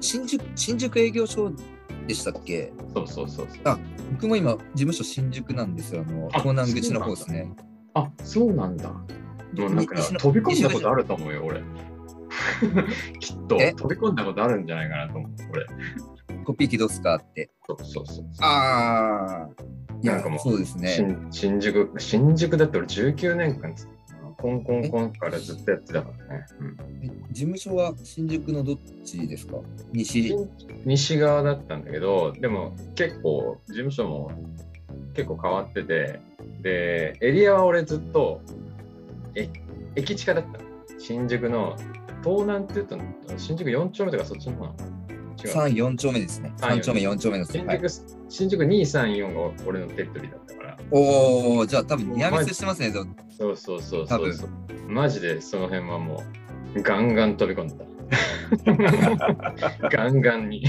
新宿営業所でしたっけ？そう。あ、僕も今事務所新宿なんですよ。港南口の方ですね。あ、そうなんだ。もうなんか飛び込んだことあると思うよ、俺。きっと飛び込んだことあるんじゃないかなと思う、俺。コピー機どうすかって。そう。ああ、なんかもうそうですね。新宿だって俺19年間です。コンからずっとやってたからね、事務所は新宿のどっちですか？西側だったんだけど、でも結構事務所も結構変わってて、でエリアは俺ずっと駅近だった。新宿の東南って言ったの、新宿4丁目とかそっちの方なの？違う、3、4丁目ですね。3丁目、4丁目の世界、はい、新宿2、3、4が俺のテリトリーだったから。おー、じゃあ多分ニアミスしてますね。そう多分マジでその辺はもうガンガン飛び込んでた。ガンガンに。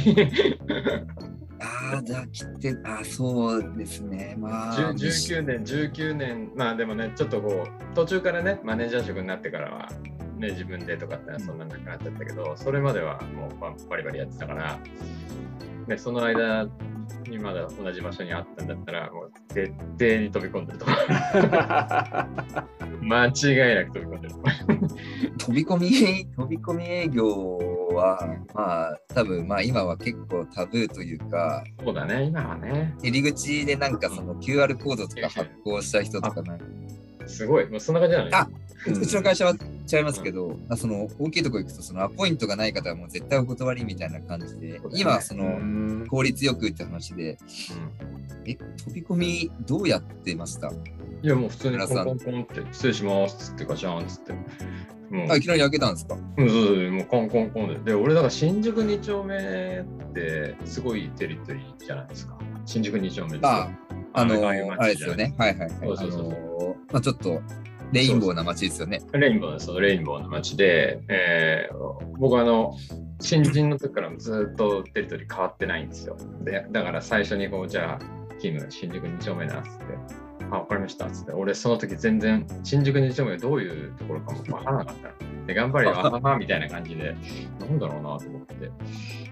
ああ、じゃあ切って、あ、そうですね。まあ19年、まあでもね、ちょっとこう途中からね、マネージャー職になってからはね、自分でとかってそんななくなっちゃったけど、それまではもうバリバリやってたから、ね、その間にまだ同じ場所にあったんだったら、もう絶対に飛び込んでると。間違いなく飛び込んでる。飛び込み営業は、まあ多分、まあ今は結構タブーというか、そうだね、今はね。入り口でなんかその QR コードとか発行した人とかなんか。すごい、もうそんな感じなのよ。あ、うちの会社は違いますけど、その大きいとこ行くと、そのアポイントがない方はもう絶対お断りみたいな感じで、ね、今はその効率よくって話で、飛び込みどうやってました？いや、もう普通にコンって失礼しますってガシャンっつって、あ、いきなり開けたんですか？そう、もうコンで、俺だから新宿2丁目ってすごいテリトリーじゃないですか。新宿2丁目ですよ。あれですよね。はいはいはい。そう。まあちょっとレインボーな街ですよね。レインボーな街で、僕は新人の時からずっとテリトリー変わってないんですよ。で、だから最初にこう、じゃあキム新宿2丁目なっつって、あ、わかりましたっつって、俺その時全然新宿2丁目どういうところかもわからなかった。で、頑張れよ、みたいな感じで、なんだろうなと思って。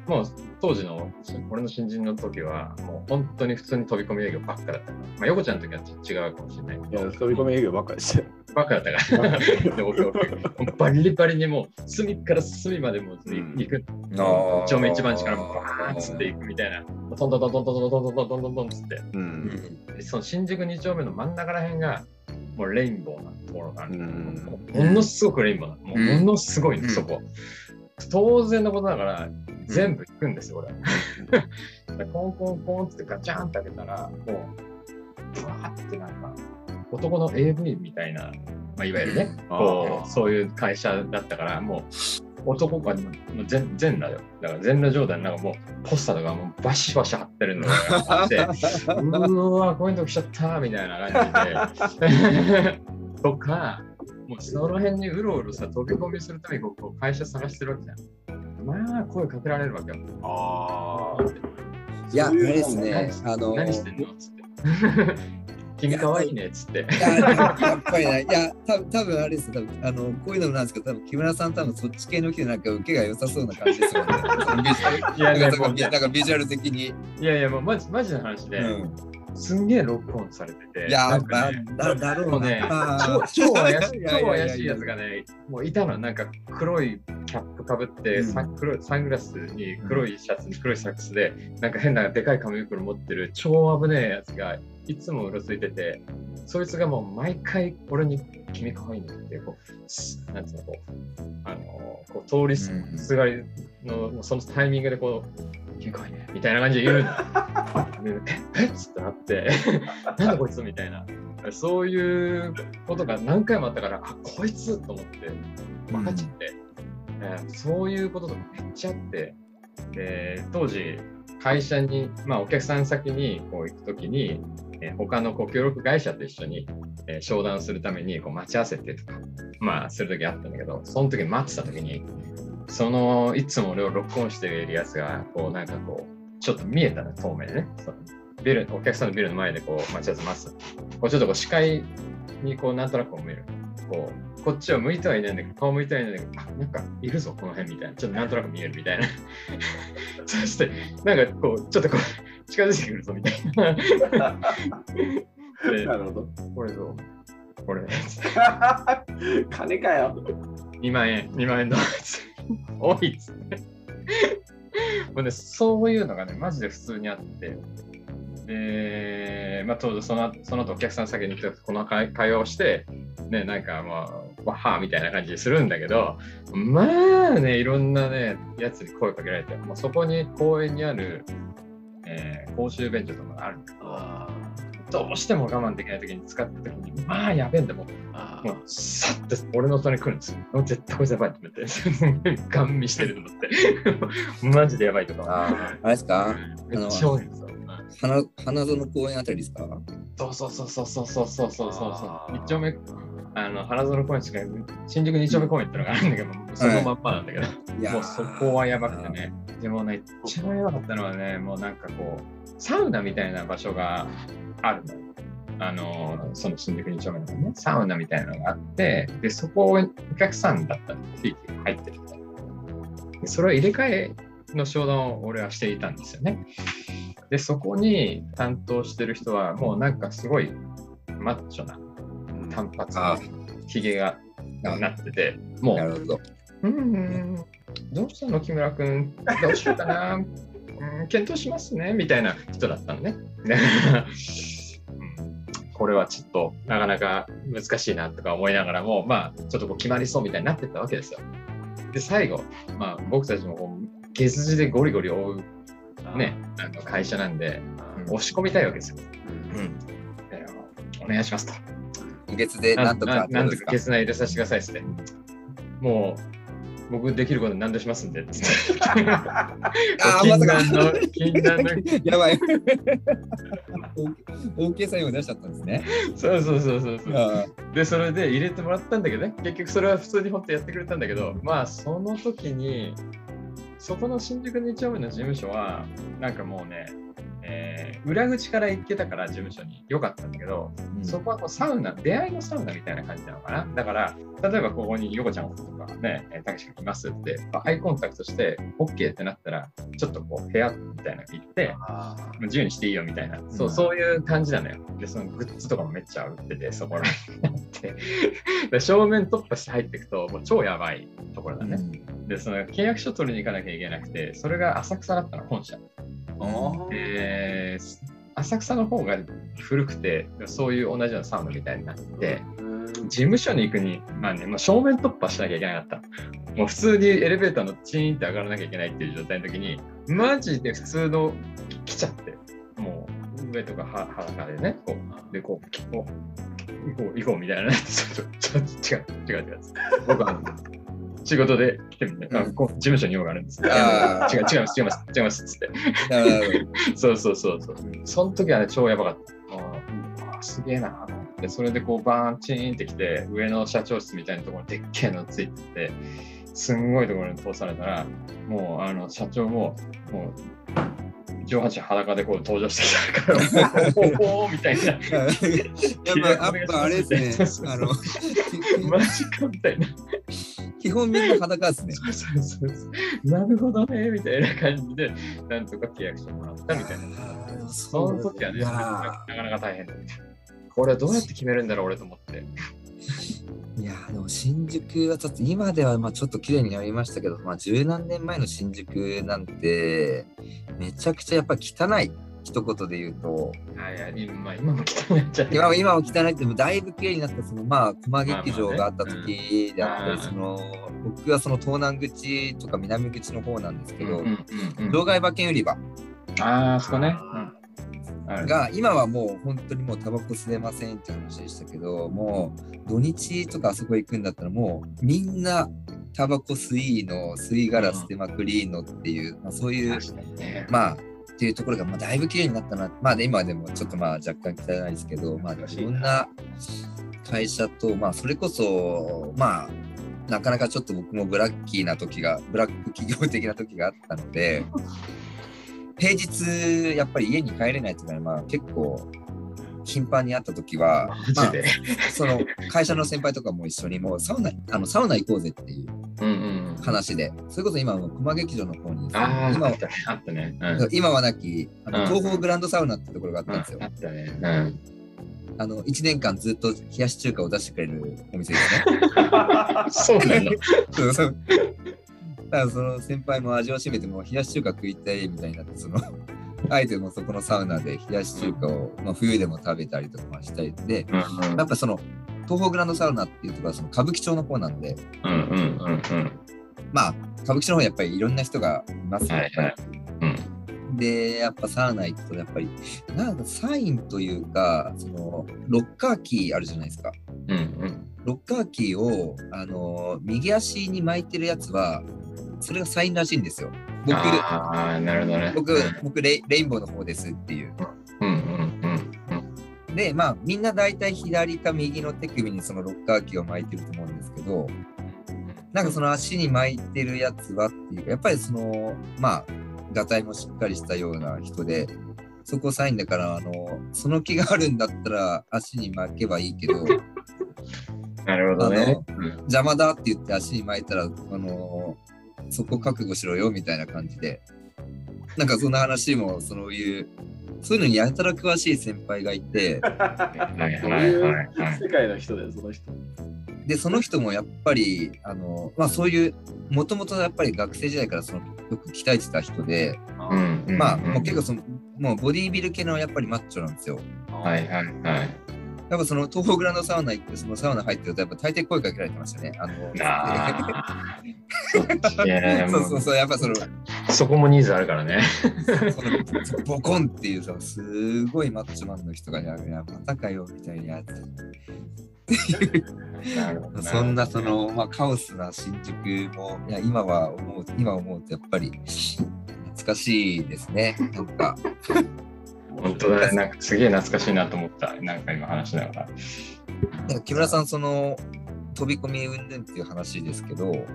もう当時の俺の新人の時はもう本当に普通に飛び込み営業ばっかだったから、まあ、横ちゃんの時は違うかもしれないけど、飛び込み営業ばっかでしたばっかだったから。で、僕バリバリにもう隅から隅までもう行く、一丁目一番地からもうバーッつっていくみたいな、トントントントントントントントントントンつって、その新宿2丁目の真ん中らへんがもうレインボーなところがある、ものすごくレインボーな、もうものすごいね、そこ当然のことだから全部行くんですよ、俺。コンってガチャンって開けたら、もう、わーってなんか、男の AV みたいな、まあ、いわゆるね、こう、そういう会社だったから、もう、男が全裸よ。だから全裸状態の中、もう、ポスターとかもうバシバシ貼ってるのがあって、うーわ、こういうとこ来ちゃった、みたいな感じで。とか、もうその辺にうろうろさ、飛び込みするためにこう会社探してるわけじゃん。まあ、声かけられるわけよ。ああ。いや、あれですね。何してんのっつって。君かわいいねっつって。やっぱりね。いや、多分あれですよ。こういうのもなんですけど、多分木村さん、多分そっち系の人でなんか受けが良さそうな感じですよね。いや、なんかビジュアル的に。いやいや、もうマジの話で。すんげえロックオンされてて、いやー、だろうね。超怪しいやつがね、もういたの。なんか黒いキャップかぶって、サングラスに黒いシャツに黒いサックスで、なんか変なでかい紙袋持ってる超危ねえやつがいつもうろついてて、そいつがもう毎回俺に君可愛いねってこう、なんていうの、こうこう通りすがりのそのタイミングでこう。君かわいいねみたいな感じで言うの。えっつってなって、なんだこいつみたいな。そういうことが何回もあったから、あ、こいつと思って、分かっちゃって、そういうこととかめっちゃあって、で当時、会社に、まあ、お客さん先にこう行くときに、他の協力会社と一緒に、商談するためにこう待ち合わせてとか、まあ、するときあったんだけど、その時待ってたときに、そのいつも俺をロックオンしてるやつがこうなんかこうちょっと見えたね、透明でね、そのビル、お客さんのビルの前でこう待ち合わせます、こうちょっとこう視界にこうなんとなく見える、こうこっちを向いてはいないんだけど顔向いてはいないんだけど、あ、なんかいるぞこの辺みたいな、ちょっとなんとなく見えるみたいなそしてなんかこうちょっとこう近づいてくるぞみたいななるほど、これぞこれ金かよ、2万円の多いっすねもうね、そういうのがねマジで普通にあって、で、まあ、当時その後お客さん先に行ってこの会話をして、ね、なんかまあわはーみたいな感じするんだけど、まあね、いろんなねやつに声かけられて、もうそこに公園にある、公衆便所とかがあるんだけど、どうしても我慢できない時に使った時にまあやべえんだもん、もうさって俺の隣に来るんですよ。絶対こいつやばいと思ってガン見してると思ってマジでやばいとか。あれですか、めっちゃ多いんですよ。花園公園あたりですか？そう。一丁目、花園公園しか、新宿2丁目公園ってのがあるんだけど、そのまんまなんだけど、はい、もうそこはやばくてね。でもね、一番やばかったのはね、もうなんかこう、サウナみたいな場所があるの。その新宿2丁目のね、サウナみたいなのがあって、で、そこをお客さんだったら、地域に入ってるみたいな。それを入れ替えの商談を俺はしていたんですよね。でそこに担当してる人はもうなんかすごいマッチョな短髪のひげがなってて、もうなるほど、どうしたの木村君、どうしようかな検討しますねみたいな人だったのねこれはちょっとなかなか難しいなとか思いながらも、まあちょっとこう決まりそうみたいになってったわけですよ。で最後、まあ、僕たちもこう毛筋でゴリゴリ追うね、会社なんで、押し込みたいわけですよ。お願いしますと。月でなんとか月内入れさせてくださいっつって。もう僕できること何度しますんでっつって。禁断のやばい。OK サインを出しちゃったんですね。そう。でそれで入れてもらったんだけどね。結局それは普通に本当やってくれたんだけど、まあその時に。そこの新宿2丁目の事務所はなんかもうね、裏口から行けたから事務所に良かったんだけど、そこはこうサウナ、出会いのサウナみたいな感じなのかな。だから例えばここにヨコちゃんとかね、たけしがいますってアイコンタクトして OK ってなったらちょっとこう部屋みたいなの行って自由にしていいよみたいな、そういう感じなのよ。でそのグッズとかもめっちゃ売ってて、そこら辺になってで正面突破して入っていくともう超やばいところだね。でその契約書取りに行かなきゃいけなくて、それが浅草だったの本社。浅草の方が古くてそういう同じようなサウナみたいになって事務所に行くに、まあね、もう正面突破しなきゃいけなかった。もう普通にエレベーターのチーンって上がらなきゃいけないっていう状態の時にマジで普通の来ちゃって、もう上とか裸でね、こうでこう行こうみたいな、ね、ちょっと違う僕は仕事で来てみて、事務所に用があるんですけど、違いますっつって。そう。その時はね、超やばかった。すげえなと思って、それでこうバーンチーンってきて、上の社長室みたいなところにでっけえのついてて、すんごいところに通されたら、もう社長もう、上半身裸でこう登場してきたから、おーみたいな。やっぱあれですね。マジかみたいな。基本みんな裸ですね。そう。なるほどね、みたいな感じで、なんとか契約してもらったみたいな。その時はね、なかなか大変だね。これはどうやって決めるんだろう、俺と思って。いやでも新宿はちょっと今ではまあちょっと綺麗になりましたけど、まあ、十何年前の新宿なんてめちゃくちゃやっぱ汚い、一言で言うと。今も汚いっちゃう。今も汚いって、もだいぶ綺麗になった、そのまあ駒劇場があった時であったり、その僕はその東南口とか南口の方なんですけど、場外馬券売り場。そこね。が今はもう本当にもうタバコ吸えませんって話でしたけど、もう土日とかあそこ行くんだったらもうみんなタバコ吸いの、吸い殻捨てまくりのっていう、まあ、そういう、まあっていうところがまあだいぶ綺麗になったな。まあ、ね、今はでもちょっとまあ若干汚いですけど、まあいろんな会社と、まあそれこそまあなかなかちょっと僕もブラック企業的な時があったので。平日やっぱり家に帰れないというのは、まあ、結構頻繁に会った時は、まあ、その会社の先輩とかも一緒にもうサウナ行こうぜっていう話で、うんうん、それこそ今は熊劇場の方に今はなき東宝グランドサウナってところがあったんですよ。1年間ずっと冷やし中華を出してくれるお店ですね。そうなんだ。だからその先輩も味を占めても冷やし中華食いたいみたいになって、そのあえてもそこのサウナで冷やし中華を、まあ、冬でも食べたりとかしたりで、うんうん、やっぱその東宝グランドサウナっていうところはその歌舞伎町の方なんで、うんうんうんうん、まあ歌舞伎町の方やっぱりいろんな人がいますよ、はいはいうん、でやっぱサウナ行くとやっぱりなんかサインというかそのロッカーキーあるじゃないですか、うんうん、ロッカーキーを右足に巻いてるやつはそれがサインらしいんですよ。僕レインボーの方ですっていう、うんうんうん、でまあみんな大体左か右の手首にそのロッカーキーを巻いてると思うんですけど、なんかその足に巻いてるやつはっていうかやっぱりそのまあガタイもしっかりしたような人で、そこサインだからその気があるんだったら足に巻けばいいけどなるほどね、邪魔だって言って足に巻いたらそこ覚悟しろよみたいな感じで、なんかそんな話もそういうのにやたら詳しい先輩がいて世界の人だよその人で、その人もやっぱりまあ、そういうもともとやっぱり学生時代からそのよく鍛えてた人で、まあもう結構もうボディービル系のやっぱりマッチョなんですよ。はいはいはい。やっぱその東方グランドサウナ行ってそのサウナ入ってるとやっぱ大抵声かけられてましたね。そうそうそう、やっぱそこもニーズあるからね。ボコンっていうさ、すごいマッチョマンの人がやるやまたかよみたいなやつ。そんなまあ、カオスな新宿もいや今思うとやっぱり懐かしいですね。なんか。本当だね、なんかすげえ懐かしいなと思った。なんか今話しながら木村さん飛び込み云々っていう話ですけど、うん、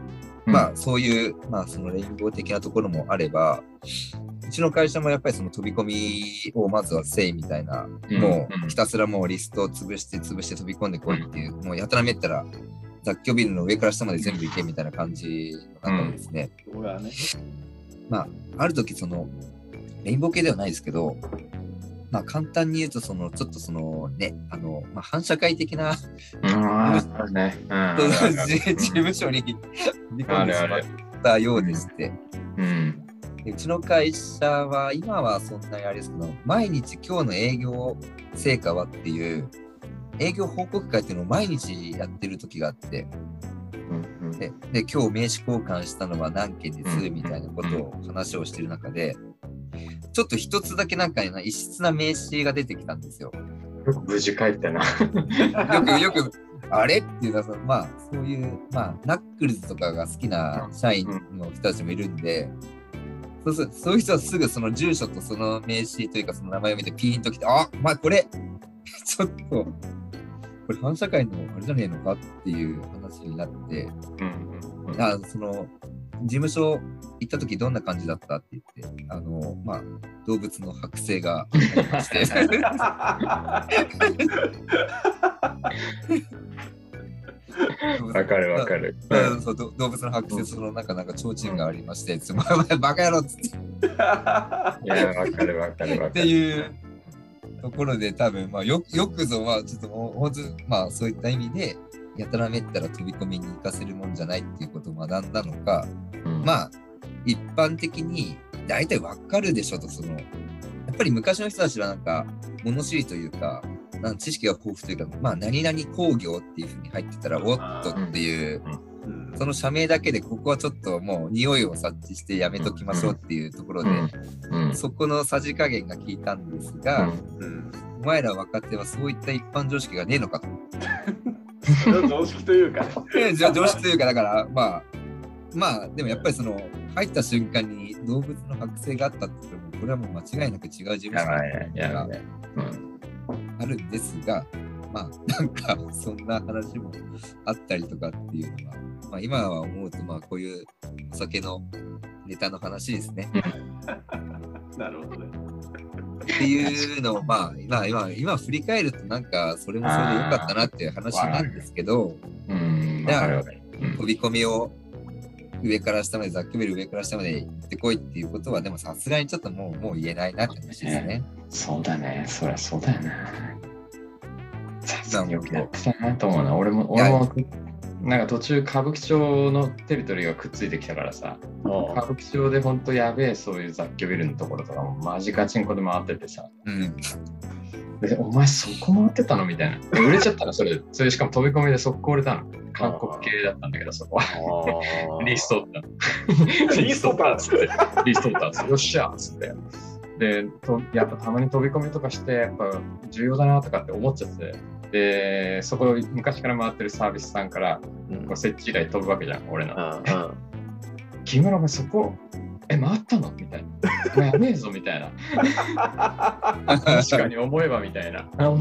まあそういう、まあ、そのレインボー的なところもあれば、うちの会社もやっぱりその飛び込みをまずはせいみたいな、うん、もうひたすらもうリストを潰して飛び込んでこいっていう、うん、もうやたらめったら雑居ビルの上から下まで全部行けみたいな感じの中ですね、うんうんね、まあある時レインボー系ではないですけど、まあ、簡単に言うとちょっとねまあ、反社会的な事務所に飛び込んでしまったようでして、うんうん、うちの会社は今はそんなにあれですけど、毎日今日の営業成果はっていう営業報告会っていうのを毎日やってる時があって、うんうん、で今日名刺交換したのは何件ですみたいなことを話をしてる中で、ちょっと一つだけなんか異質な名刺が出てきたんですよ。無事帰ったな。よくあれっていうのは、まあそういう、まあ、ナックルズとかが好きな社員の人たちもいるんで、うん、そういう人はすぐその住所とその名刺というかその名前を見てピーンときて、あ、まあこれちょっとこれ反社会のあれじゃねえのかっていう話になって、うんうん、あ事務所行った時どんな感じだったって言って、まあ、動物の剥製が入りましてわかるわかる、うん、そう動物の剥製、そのなんか提灯がありまして、うん、バカ野郎っつっていやわかるわかるわかるっていうところで、多分まあよくぞはちょっとほんとまあそういった意味でやたらめったら飛び込みに行かせるもんじゃないっていうことを学んだのか、うん、まあ一般的に大体わかるでしょと、やっぱり昔の人たちはなんか物知りというか、なんか知識が豊富というか、まあ何々工業っていうふうに入ってたらおっとっていう、うん、その社名だけでここはちょっともう匂いを察知してやめときましょうっていうところで、うんうん、そこのさじ加減が効いたんですが、うん、お前ら若手はそういった一般常識がねえのかと。常識というかだからまあでもやっぱり入った瞬間に動物の剥製があったってもこれはもう間違いなく違う事務所があるんですが、まあなんかそんな話もあったりとかっていうのは、まあ、今は思うとまあこういうお酒のネタの話ですね。なるほどね。っていうのをまあ今振り返るとなんかそれもそれでよかったなっていう話なんですけど、じゃあ飛び込みを上から下までざっくり上から下まで行ってこいっていうことはでもさすがにちょっともう言えないなって話ですね。そうだね、そりゃそうだよな。さすがによくなってたなと思うな。俺もなんか途中歌舞伎町のテリトリーがくっついてきたからさ、歌舞伎町でほんとやべえそういう雑居ビルのところとかもマジガチンコで回っててさ、でお前そこ回ってたのみたいな。売れちゃったのそれしかも飛び込みで速攻売れたの。韓国系だったんだけどそこはリース取ったリース取ったよっしゃっつって、でやっぱたまに飛び込みとかしてやっぱ重要だなとかって思っちゃって、でそこ昔から回ってるサービスさんからこう設置依頼飛ぶわけじゃん、俺の。木村お前そこ回ったのみたいな、やめえぞみたいな確かに思えばみたいなあ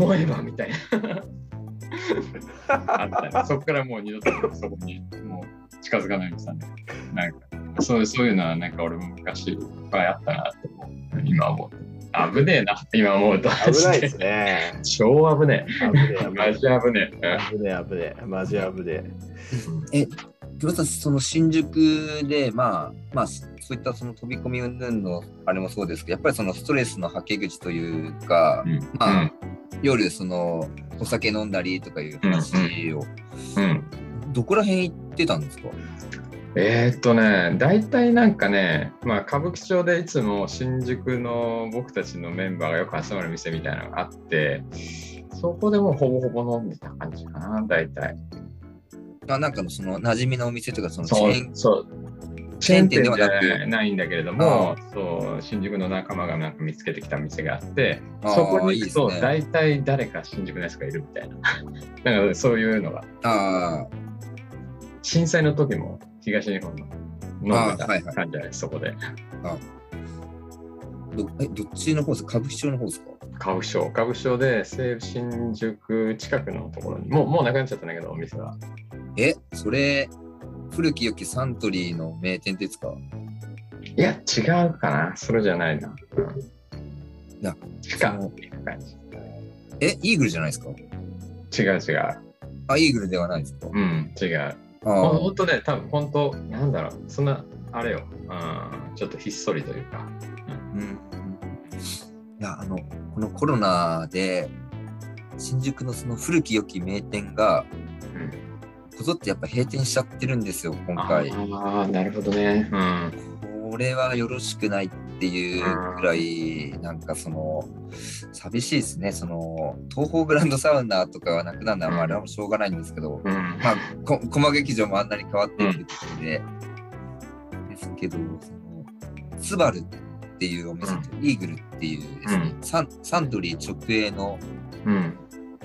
ったね。そこからもう二度とそこにもう近づかないみたいな、なんかそういうのはなんか俺も昔いっぱいあったなって思う。今思う危ねえな、今思うと。危ないですね。超危ねえ。マジ危ねえ。マジ危ねえ。黒田さん、その新宿で、まあ、そういったその飛び込み云々のあれもそうですけど、やっぱりそのストレスのはけ口というか、まあ、夜、その、お酒飲んだりとかいう話を、どこら辺行ってたんですか？大体なんかね、まあ、歌舞伎町でいつも新宿の僕たちのメンバーがよく集まる店みたいなのがあって、そこでもうほぼほぼ飲んでた感じかな、大体。なんかのその馴染みのお店とかそのチェーン店ではないんだけれども、そう新宿の仲間がなんか見つけてきた店があって、そこに行くと大体誰か新宿のやつがいるみたいな。なんかそういうのが。震災の時も東日本の飲んでた感じじゃないです、そこで。どっちの方ですか？歌舞伎町の方ですか？歌舞伎町で西武新宿近くのところにもうなくなっちゃったんだけど、お店は。それ古き良きサントリーの名店ですか？いや違うかな、それじゃないな。イーグルじゃないですか？違う。イーグルではないですか？違う。ほんとね、多分ほんとなんだろう、そんなあれよ、ちょっとひっそりというか、いやこのコロナで新宿のその古き良き名店がこぞってやっぱ閉店しちゃってるんですよ今回。なるほどね。これはよろしくないっていうくらい、なんかその寂しいですね。その東宝グランドサウナとかはなくなるのはあれはしょうがないんですけど、まあ駒劇場もあんなに変わっているので、ですけどスバルっていうお店とイーグルっていうですね、サントリー直営の、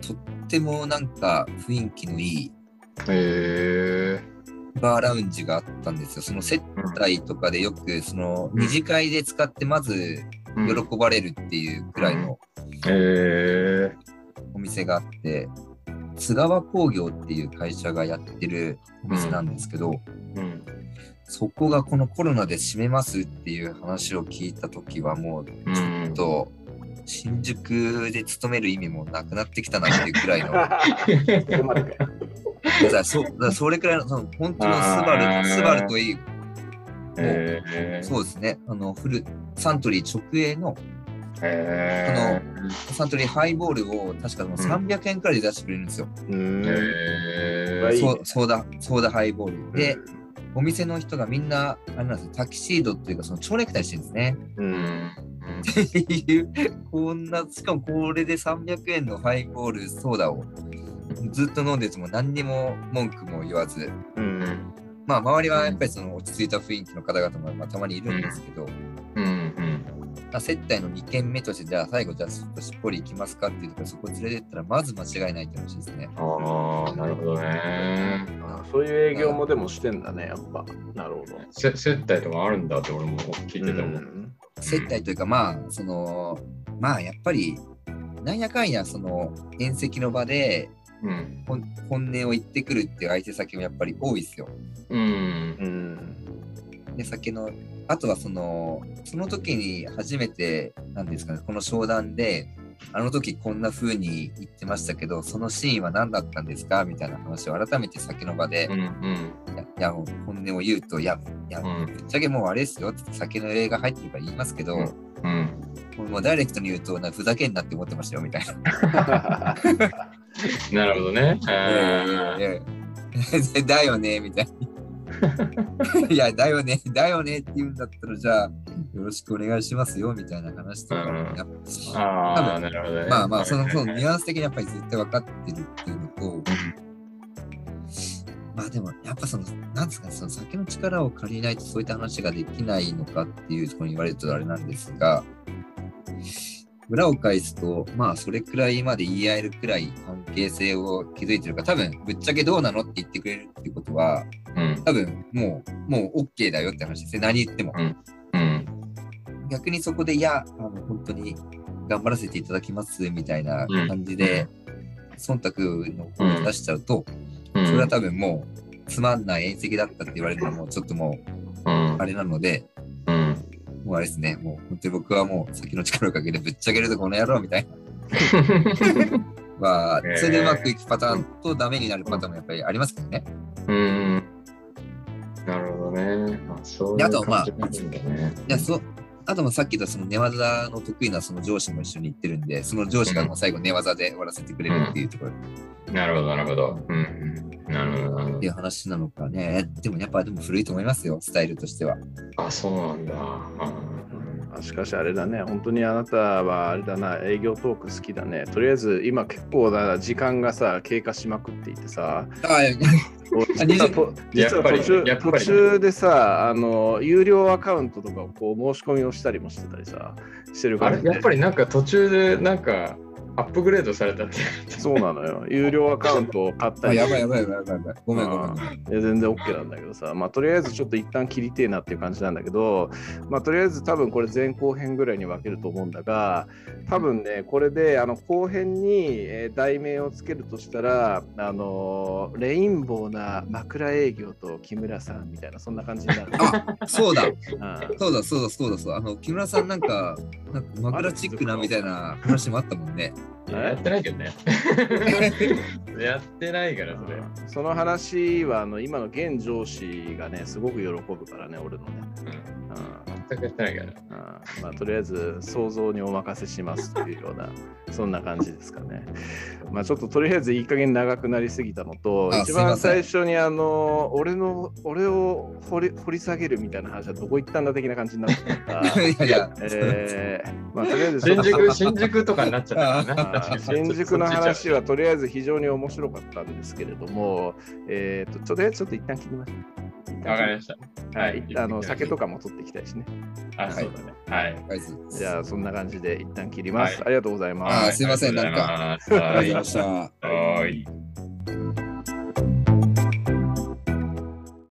とってもなんか雰囲気のいいバーラウンジがあったんですよ。その接待とかでよくその二次会で使ってまず喜ばれるっていうくらいのお店があって、津川工業っていう会社がやってるお店なんですけど、そこがこのコロナで閉めますっていう話を聞いたときはもうちょっと新宿で勤める意味もなくなってきたなっていうくらいのそれくらいの本当のスバルといい、そうですね、サントリー直営のサントリーハイボールを確か300円くらいで出してくれるんですよ。ソーダハイボールで、お店の人がみんなあれなんですよ、タキシードっていうかその蝶ネクタイしてるんですね。っていうこんな、しかもこれで300円のハイボールソーダをずっと飲んでても何にも文句も言わず、まあ周りはやっぱりその落ち着いた雰囲気の方々もまあたまにいるんですけど、接待の2軒目としてじゃあ最後じゃあちょっとしっぽり行きますかっていうところ、そこ連れてったらまず間違いないって話ですね。なるほどね。そういう営業もでもしてんだね、やっぱ。なるほど。接待とかあるんだって俺も聞いてたもん。接待というかやっぱりなんやかんやその宴席の場で本音を言ってくるっていう相手先もやっぱり多いですよ。で酒のあとはその時に初めてなんですかね、この商談であの時こんな風に言ってましたけどそのシーンは何だったんですかみたいな話を改めて酒の場で、うんうん、いや本音を言うといや、うん、ぶっちゃけもうあれですよって酒の例が入ってるから言いますけど、うんうん、もうダイレクトに言うとふざけんなって思ってましたよみたいななるほどねだよねみたいないやだよねって言うんだったらじゃあよろしくお願いしますよみたいな話とか、うん、やっぱなるほど、ね、まあまあそのニュアンス的にやっぱり絶対分かってるっていうのとまあでもやっぱなんですかね、その酒の力を借りないとそういった話ができないのかっていうところに言われるとあれなんですが、裏を返すとまあそれくらいまで言い合えるくらい関係性を築いてるから、多分ぶっちゃけどうなのって言ってくれるってことは、うん、多分もう OK だよって話ですね、何言っても、うんうん、逆にそこでいや本当に頑張らせていただきますみたいな感じで、うん、忖度の声を出しちゃうと、うん、それは多分もうつまんない宴席だったって言われるのもちょっともう、うん、あれなので、うん、もうあれですね、もう本当に僕はもう先の力をかけてぶっちゃけるとこの野郎みたいなまあそれでうまくいくパターンとダメになるパターンもやっぱりありますけどね。うん、なるほどね。あ、そういう感じなんですね。あとまあさっき言ったその寝技の得意なその上司も一緒に行ってるんで、その上司がもう最後寝技で終わらせてくれるっていうところ、うん、なるほどなるほど、うん、なるほどっていう話なのかね。でもやっぱでも古いと思いますよ、スタイルとしては。あ、そうなんだ、うん、しかしあれだね、本当にあなたはあれだな、営業トーク好きだね。とりあえず今結構だ時間がさ経過しまくっていてさ実は途中でさ有料アカウントとかをこう申し込みをしたりもしてたりさしてるから、ね、あれやっぱりなんか途中でなんかアップグレードされたってそうなのよ、有料アカウントを買ったりやばいごめん全然 OK なんだけどさ、まあとりあえずちょっと一旦切りてえなっていう感じなんだけど、まあとりあえず多分これ前後編ぐらいに分けると思うんだが、多分ねこれで後編に題名をつけるとしたらレインボーな枕営業と木村さんみたいなそんな感じになるあ、そうだ木村さんなんか枕チックなみたいな話もあったもんねやってないけどねやってないからそれ。その話は今の現上司がねすごく喜ぶからね、俺のね、全くやってないから、まあ、とりあえず想像にお任せしますというようなそんな感じですかね。まあちょっととりあえずいい加減長くなりすぎたのと、一番最初に俺を掘り下げるみたいな話はどこ行ったんだ的な感じになったまあとりあえず新宿とかになっちゃったね新宿の話はとりあえず非常に面白かったんですけれども、ちょっと一旦切ります。わかりました。はい。酒とかも取っていきたいしね。あ、そうだね。はい。じゃあそんな感じで一旦切ります。はい、ありがとうございます。あ、すいません、なんか。ありがとうございました。はい。